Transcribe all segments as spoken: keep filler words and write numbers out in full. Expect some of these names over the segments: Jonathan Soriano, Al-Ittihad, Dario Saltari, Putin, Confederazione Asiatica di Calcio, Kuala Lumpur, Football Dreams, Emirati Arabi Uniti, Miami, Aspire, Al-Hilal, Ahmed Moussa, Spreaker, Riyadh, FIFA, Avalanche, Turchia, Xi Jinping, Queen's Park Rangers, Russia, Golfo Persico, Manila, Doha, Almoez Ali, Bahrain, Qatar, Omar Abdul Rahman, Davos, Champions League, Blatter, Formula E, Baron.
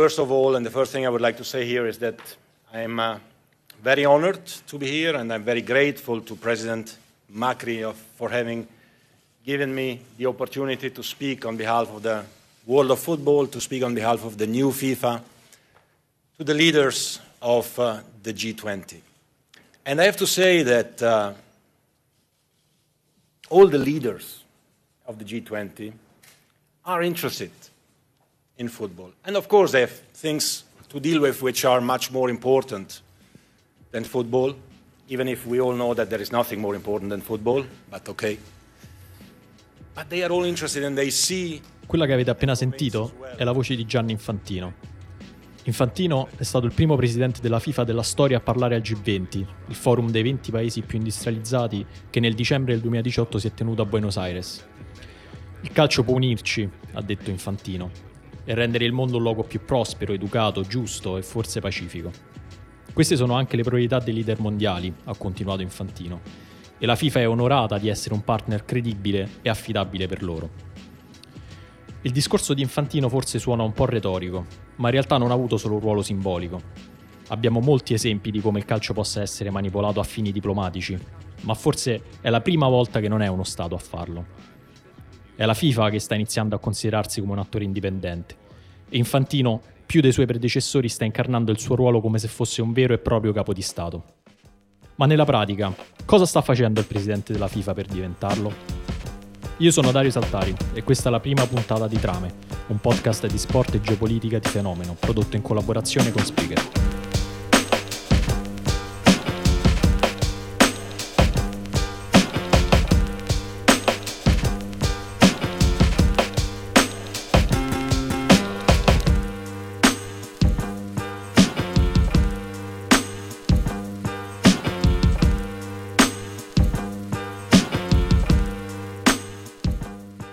First of all, and the first thing I would like to say here is that I am uh, very honored to be here, and I'm very grateful to President Macri of, for having given me the opportunity to speak on behalf of the world of football, to speak on behalf of the new FIFA, to the leaders of uh, the G twenty. And I have to say that uh, all the leaders of the G twenty are interested in football. And of course they have things to deal with which are much more important than football, even if we all know that there is nothing more important than football, but okay. But they are all interested and they see... Quella che avete appena sentito è la voce di Gianni Infantino. Infantino è stato il primo presidente della FIFA della storia a parlare al G venti, il forum dei venti paesi più industrializzati che nel dicembre del duemiladiciotto si è tenuto a Buenos Aires. Il calcio può unirci, ha detto Infantino, e rendere il mondo un luogo più prospero, educato, giusto e forse pacifico. Queste sono anche le priorità dei leader mondiali, ha continuato Infantino, e la FIFA è onorata di essere un partner credibile e affidabile per loro. Il discorso di Infantino forse suona un po' retorico, ma in realtà non ha avuto solo un ruolo simbolico. Abbiamo molti esempi di come il calcio possa essere manipolato a fini diplomatici, ma forse è la prima volta che non è uno Stato a farlo. È la FIFA che sta iniziando a considerarsi come un attore indipendente, e Infantino, più dei suoi predecessori, sta incarnando il suo ruolo come se fosse un vero e proprio capo di Stato. Ma nella pratica, cosa sta facendo il presidente della FIFA per diventarlo? Io sono Dario Saltari e questa è la prima puntata di Trame, un podcast di sport e geopolitica di Fenomeno, prodotto in collaborazione con Spreaker.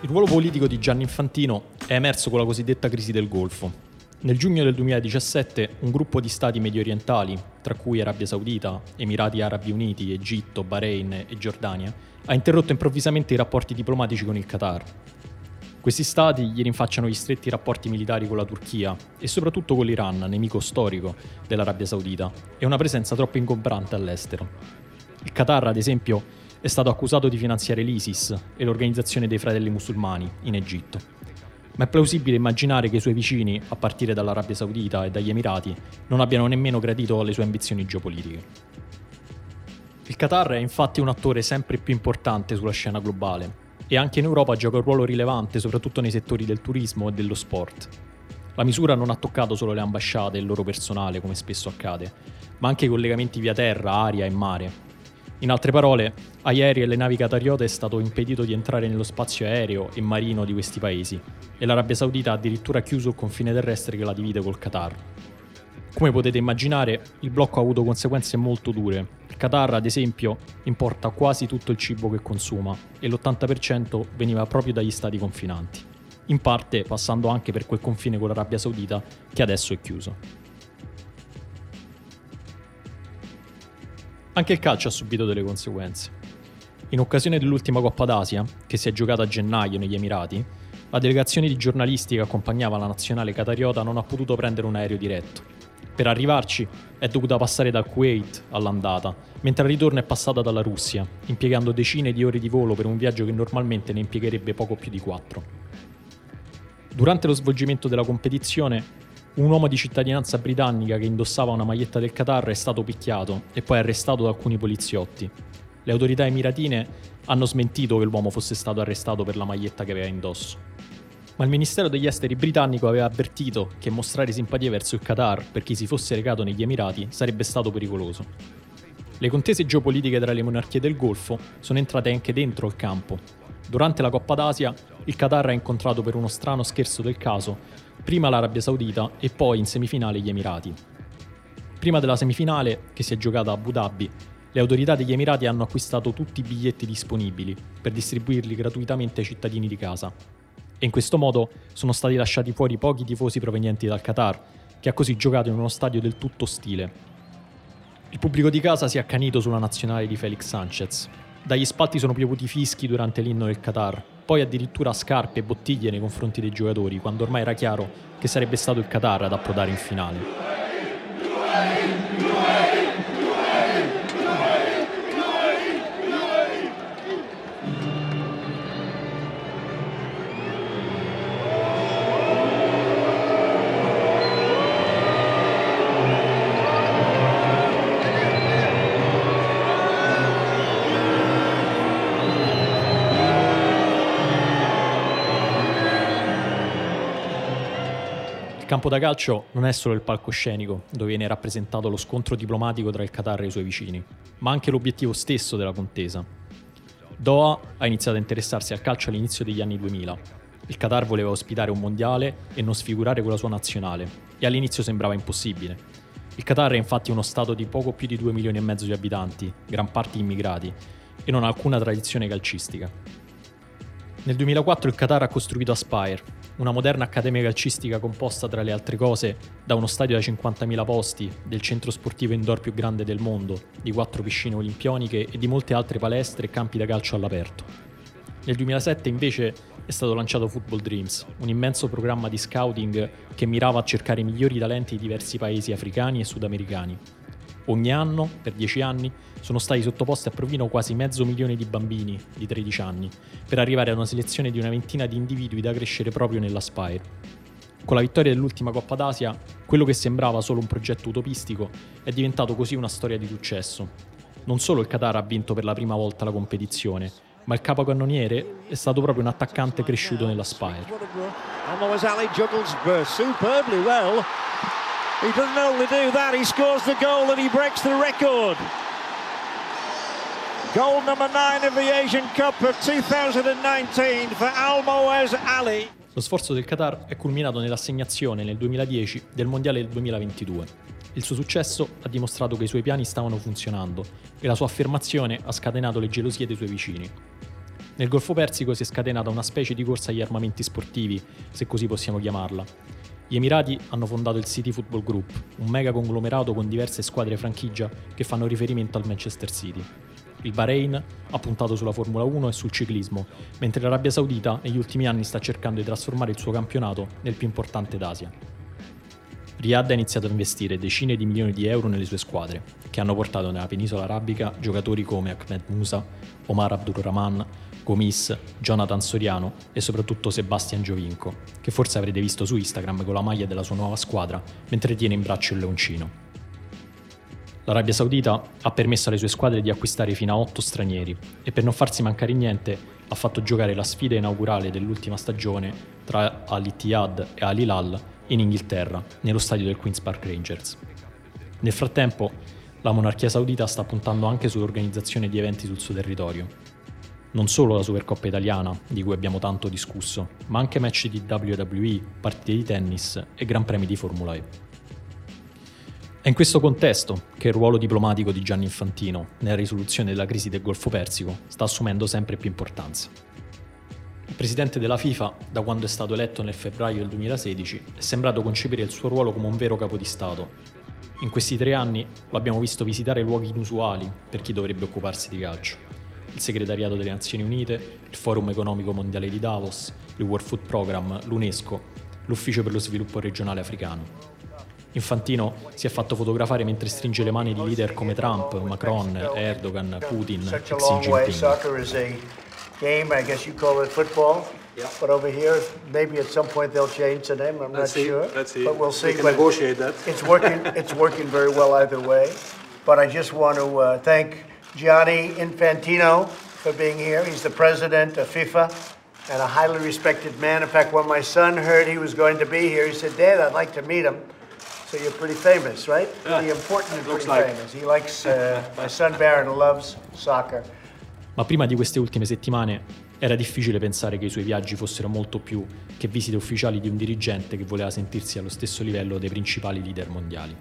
Il ruolo politico di Gianni Infantino è emerso con la cosiddetta crisi del Golfo. Nel giugno del duemiladiciassette un gruppo di stati mediorientali, tra cui Arabia Saudita, Emirati Arabi Uniti, Egitto, Bahrain e Giordania, ha interrotto improvvisamente i rapporti diplomatici con il Qatar. Questi stati gli rinfacciano gli stretti rapporti militari con la Turchia e soprattutto con l'Iran, nemico storico dell'Arabia Saudita, e una presenza troppo ingombrante all'estero. Il Qatar, ad esempio, è stato accusato di finanziare l'ISIS e l'organizzazione dei Fratelli Musulmani in Egitto. Ma è plausibile immaginare che i suoi vicini, a partire dall'Arabia Saudita e dagli Emirati, non abbiano nemmeno gradito alle sue ambizioni geopolitiche. Il Qatar è infatti un attore sempre più importante sulla scena globale e anche in Europa gioca un ruolo rilevante soprattutto nei settori del turismo e dello sport. La misura non ha toccato solo le ambasciate e il loro personale, come spesso accade, ma anche i collegamenti via terra, aria e mare. In altre parole, agli aerei e alle navi qatariote è stato impedito di entrare nello spazio aereo e marino di questi paesi, e l'Arabia Saudita ha addirittura chiuso il confine terrestre che la divide col Qatar. Come potete immaginare, il blocco ha avuto conseguenze molto dure. Il Qatar, ad esempio, importa quasi tutto il cibo che consuma, e l'ottanta per cento veniva proprio dagli stati confinanti, in parte passando anche per quel confine con l'Arabia Saudita che adesso è chiuso. Anche il calcio ha subito delle conseguenze. In occasione dell'ultima Coppa d'Asia, che si è giocata a gennaio negli Emirati, la delegazione di giornalisti che accompagnava la nazionale qatariota non ha potuto prendere un aereo diretto. Per arrivarci è dovuta passare dal Kuwait all'andata, mentre al ritorno è passata dalla Russia, impiegando decine di ore di volo per un viaggio che normalmente ne impiegherebbe poco più di quattro. Durante lo svolgimento della competizione, un uomo di cittadinanza britannica che indossava una maglietta del Qatar è stato picchiato e poi arrestato da alcuni poliziotti. Le autorità emiratine hanno smentito che l'uomo fosse stato arrestato per la maglietta che aveva indosso. Ma il Ministero degli Esteri britannico aveva avvertito che mostrare simpatia verso il Qatar per chi si fosse recato negli Emirati sarebbe stato pericoloso. Le contese geopolitiche tra le monarchie del Golfo sono entrate anche dentro il campo. Durante la Coppa d'Asia, il Qatar ha incontrato per uno strano scherzo del caso prima l'Arabia Saudita e poi in semifinale gli Emirati. Prima della semifinale, che si è giocata a Abu Dhabi, le autorità degli Emirati hanno acquistato tutti i biglietti disponibili per distribuirli gratuitamente ai cittadini di casa. E in questo modo sono stati lasciati fuori pochi tifosi provenienti dal Qatar, che ha così giocato in uno stadio del tutto ostile. Il pubblico di casa si è accanito sulla nazionale di Felix Sanchez. Dagli spalti sono piovuti fischi durante l'inno del Qatar poi addirittura scarpe e bottiglie nei confronti dei giocatori, quando ormai era chiaro che sarebbe stato il Qatar ad approdare in finale. Il campo da calcio non è solo il palcoscenico dove viene rappresentato lo scontro diplomatico tra il Qatar e i suoi vicini, ma anche l'obiettivo stesso della contesa. Doha ha iniziato a interessarsi al calcio all'inizio degli anni duemila. Il Qatar voleva ospitare un mondiale e non sfigurare con la sua nazionale, e all'inizio sembrava impossibile. Il Qatar è infatti uno stato di poco più di due milioni e mezzo di abitanti, gran parte immigrati, e non ha alcuna tradizione calcistica. Nel duemilaquattro il Qatar ha costruito Aspire, una moderna accademia calcistica composta, tra le altre cose, da uno stadio da cinquantamila posti, del centro sportivo indoor più grande del mondo, di quattro piscine olimpioniche e di molte altre palestre e campi da calcio all'aperto. Nel duemilasette invece è stato lanciato Football Dreams, un immenso programma di scouting che mirava a cercare i migliori talenti di diversi paesi africani e sudamericani. Ogni anno, per dieci anni, sono stati sottoposti a provino quasi mezzo milione di bambini di tredici anni, per arrivare a una selezione di una ventina di individui da crescere proprio nell'Aspire. Con la vittoria dell'ultima Coppa d'Asia, quello che sembrava solo un progetto utopistico è diventato così una storia di successo. Non solo il Qatar ha vinto per la prima volta la competizione, ma il capocannoniere è stato proprio un attaccante cresciuto nell'Aspire. Almoez Ali juggles superbly well. He doesn't only do that, he scores the goal and he breaks the record. Goal number nine of the Asian Cup of duemiladiciannove for Almoez Ali. Lo sforzo del Qatar è culminato nell'assegnazione nel duemiladieci del Mondiale del duemilaventidue. Il suo successo ha dimostrato che i suoi piani stavano funzionando e la sua affermazione ha scatenato le gelosie dei suoi vicini. Nel Golfo Persico si è scatenata una specie di corsa agli armamenti sportivi, se così possiamo chiamarla. Gli Emirati hanno fondato il City Football Group, un mega conglomerato con diverse squadre franchigia che fanno riferimento al Manchester City. Il Bahrain ha puntato sulla Formula uno e sul ciclismo, mentre l'Arabia Saudita negli ultimi anni sta cercando di trasformare il suo campionato nel più importante d'Asia. Riyadh ha iniziato a investire decine di milioni di euro nelle sue squadre, che hanno portato nella penisola arabica giocatori come Ahmed Moussa, Omar Abdul Rahman, Gomis, Jonathan Soriano e soprattutto Sebastian Giovinco, che forse avrete visto su Instagram con la maglia della sua nuova squadra mentre tiene in braccio il leoncino. L'Arabia Saudita ha permesso alle sue squadre di acquistare fino a otto stranieri e, per non farsi mancare niente, ha fatto giocare la sfida inaugurale dell'ultima stagione tra Al-Ittihad e Al-Hilal in Inghilterra, nello stadio del Queen's Park Rangers. Nel frattempo, la monarchia saudita sta puntando anche sull'organizzazione di eventi sul suo territorio. Non solo la Supercoppa italiana, di cui abbiamo tanto discusso, ma anche match di W W E, partite di tennis e gran premi di Formula E. È in questo contesto che il ruolo diplomatico di Gianni Infantino, nella risoluzione della crisi del Golfo Persico, sta assumendo sempre più importanza. Il presidente della FIFA, da quando è stato eletto nel febbraio del duemilasedici, è sembrato concepire il suo ruolo come un vero capo di Stato. In questi tre anni lo abbiamo visto visitare luoghi inusuali per chi dovrebbe occuparsi di calcio. Il segretariato delle Nazioni Unite, il Forum Economico Mondiale di Davos, il World Food Program, l'UNESCO, l'Ufficio per lo Sviluppo Regionale Africano. Infantino si è fatto fotografare mentre stringe le mani di leader come Trump, Macron, Erdogan, Putin e Xi Jinping. Yeah. But over here, maybe at some point they'll change the name. I'm not sure, but we'll see. We can negotiate that. It's working. It's working very well either way. But I just want to uh, thank Gianni Infantino for being here. He's the president of FIFA and a highly respected man. In fact, when my son heard he was going to be here, he said, "Dad, I'd like to meet him." So you're pretty famous, right? Yeah. Pretty important and pretty like. famous. He likes. Uh, my son Baron loves soccer. Ma prima di queste ultime settimane era difficile pensare che i suoi viaggi fossero molto più che visite ufficiali di un dirigente che voleva sentirsi allo stesso livello dei principali leader mondiali.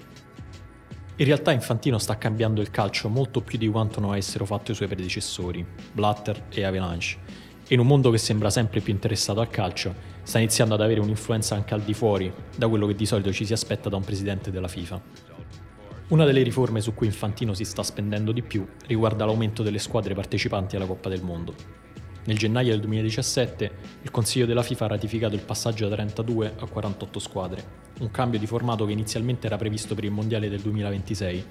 In realtà Infantino sta cambiando il calcio molto più di quanto non avessero fatto i suoi predecessori, Blatter e Avalanche, e in un mondo che sembra sempre più interessato al calcio sta iniziando ad avere un'influenza anche al di fuori da quello che di solito ci si aspetta da un presidente della FIFA. Una delle riforme su cui Infantino si sta spendendo di più riguarda l'aumento delle squadre partecipanti alla Coppa del Mondo. Nel gennaio del duemiladiciassette il Consiglio della FIFA ha ratificato il passaggio da trentadue a quarantotto squadre, un cambio di formato che inizialmente era previsto per il Mondiale del duemilaventisei,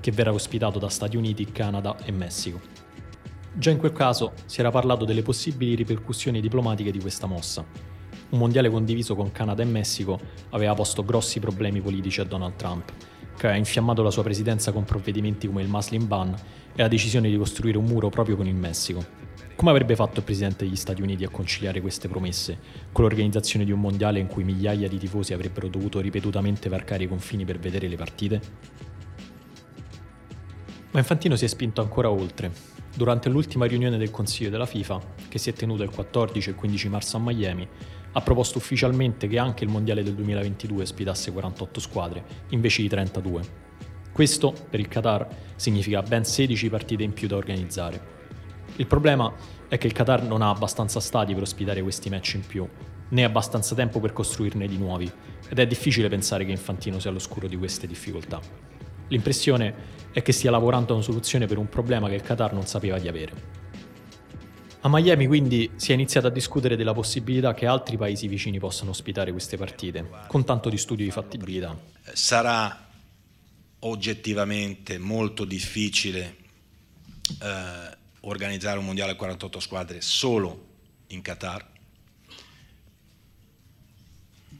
che verrà ospitato da Stati Uniti, Canada e Messico. Già in quel caso si era parlato delle possibili ripercussioni diplomatiche di questa mossa. Un mondiale condiviso con Canada e Messico aveva posto grossi problemi politici a Donald Trump, che ha infiammato la sua presidenza con provvedimenti come il Muslim Ban e la decisione di costruire un muro proprio con il Messico. Come avrebbe fatto il presidente degli Stati Uniti a conciliare queste promesse con l'organizzazione di un mondiale in cui migliaia di tifosi avrebbero dovuto ripetutamente varcare i confini per vedere le partite? Ma Infantino si è spinto ancora oltre. Durante l'ultima riunione del Consiglio della FIFA, che si è tenuta il quattordici e quindici marzo a Miami, ha proposto ufficialmente che anche il mondiale del duemilaventidue ospitasse quarantotto squadre, invece di trentadue. Questo, per il Qatar, significa ben sedici partite in più da organizzare. Il problema è che il Qatar non ha abbastanza stadi per ospitare questi match in più, né abbastanza tempo per costruirne di nuovi, ed è difficile pensare che Infantino sia all'oscuro di queste difficoltà. L'impressione è che stia lavorando a una soluzione per un problema che il Qatar non sapeva di avere. A Miami quindi si è iniziato a discutere della possibilità che altri paesi vicini possano ospitare queste partite, con tanto di studio di fattibilità. Sarà oggettivamente molto difficile eh, organizzare un mondiale a quarantotto squadre solo in Qatar,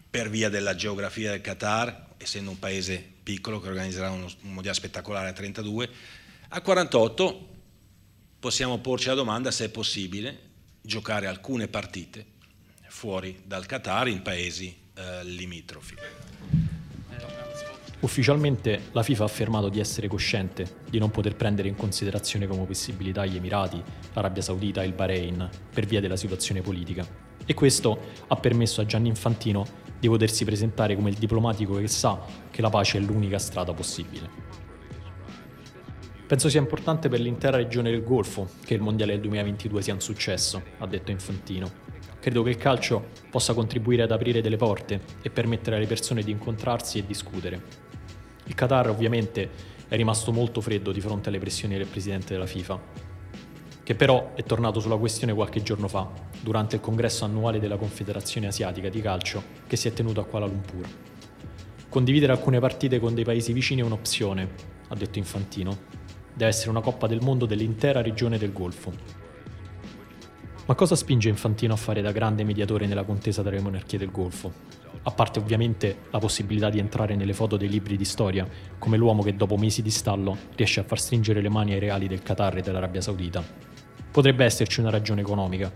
per via della geografia del Qatar, essendo un paese piccolo che organizzerà uno, un mondiale spettacolare a trentadue, a quarantotto possiamo porci la domanda se è possibile giocare alcune partite fuori dal Qatar in paesi eh, limitrofi. Ufficialmente la FIFA ha affermato di essere cosciente di non poter prendere in considerazione come possibilità gli Emirati, l'Arabia Saudita e il Bahrain per via della situazione politica, e questo ha permesso a Gianni Infantino di potersi presentare come il diplomatico che sa che la pace è l'unica strada possibile. Penso sia importante per l'intera regione del Golfo che il Mondiale del duemilaventidue sia un successo, ha detto Infantino. Credo che il calcio possa contribuire ad aprire delle porte e permettere alle persone di incontrarsi e discutere. Il Qatar ovviamente è rimasto molto freddo di fronte alle pressioni del presidente della FIFA, che però è tornato sulla questione qualche giorno fa, durante il congresso annuale della Confederazione Asiatica di Calcio che si è tenuto a Kuala Lumpur. Condividere alcune partite con dei paesi vicini è un'opzione, ha detto Infantino. Deve essere una Coppa del Mondo dell'intera regione del Golfo. Ma cosa spinge Infantino a fare da grande mediatore nella contesa tra le monarchie del Golfo? A parte ovviamente la possibilità di entrare nelle foto dei libri di storia, come l'uomo che dopo mesi di stallo riesce a far stringere le mani ai reali del Qatar e dell'Arabia Saudita. Potrebbe esserci una ragione economica.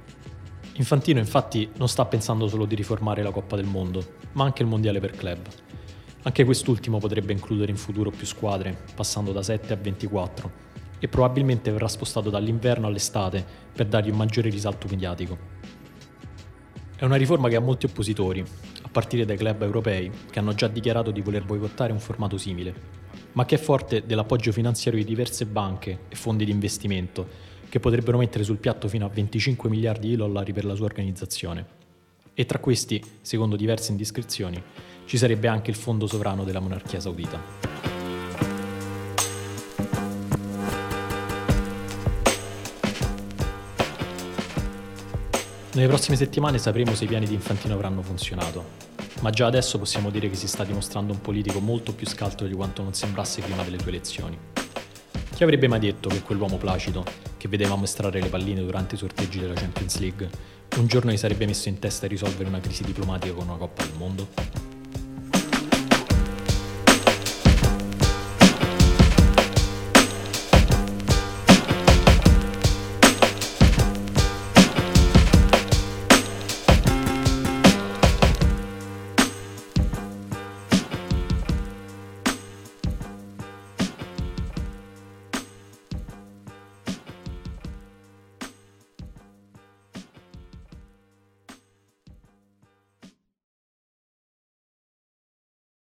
Infantino infatti non sta pensando solo di riformare la Coppa del Mondo, ma anche il Mondiale per club. Anche quest'ultimo potrebbe includere in futuro più squadre, passando da sette a ventiquattro, e probabilmente verrà spostato dall'inverno all'estate per dargli un maggiore risalto mediatico. È una riforma che ha molti oppositori, a partire dai club europei che hanno già dichiarato di voler boicottare un formato simile, ma che è forte dell'appoggio finanziario di diverse banche e fondi di investimento che potrebbero mettere sul piatto fino a venticinque miliardi di dollari per la sua organizzazione. E tra questi, secondo diverse indiscrezioni, ci sarebbe anche il fondo sovrano della monarchia saudita. Nelle prossime settimane sapremo se i piani di Infantino avranno funzionato, ma già adesso possiamo dire che si sta dimostrando un politico molto più scaltro di quanto non sembrasse prima delle due elezioni. Chi avrebbe mai detto che quell'uomo placido, che vedevamo estrarre le palline durante i sorteggi della Champions League, un giorno gli sarebbe messo in testa di risolvere una crisi diplomatica con una Coppa del Mondo?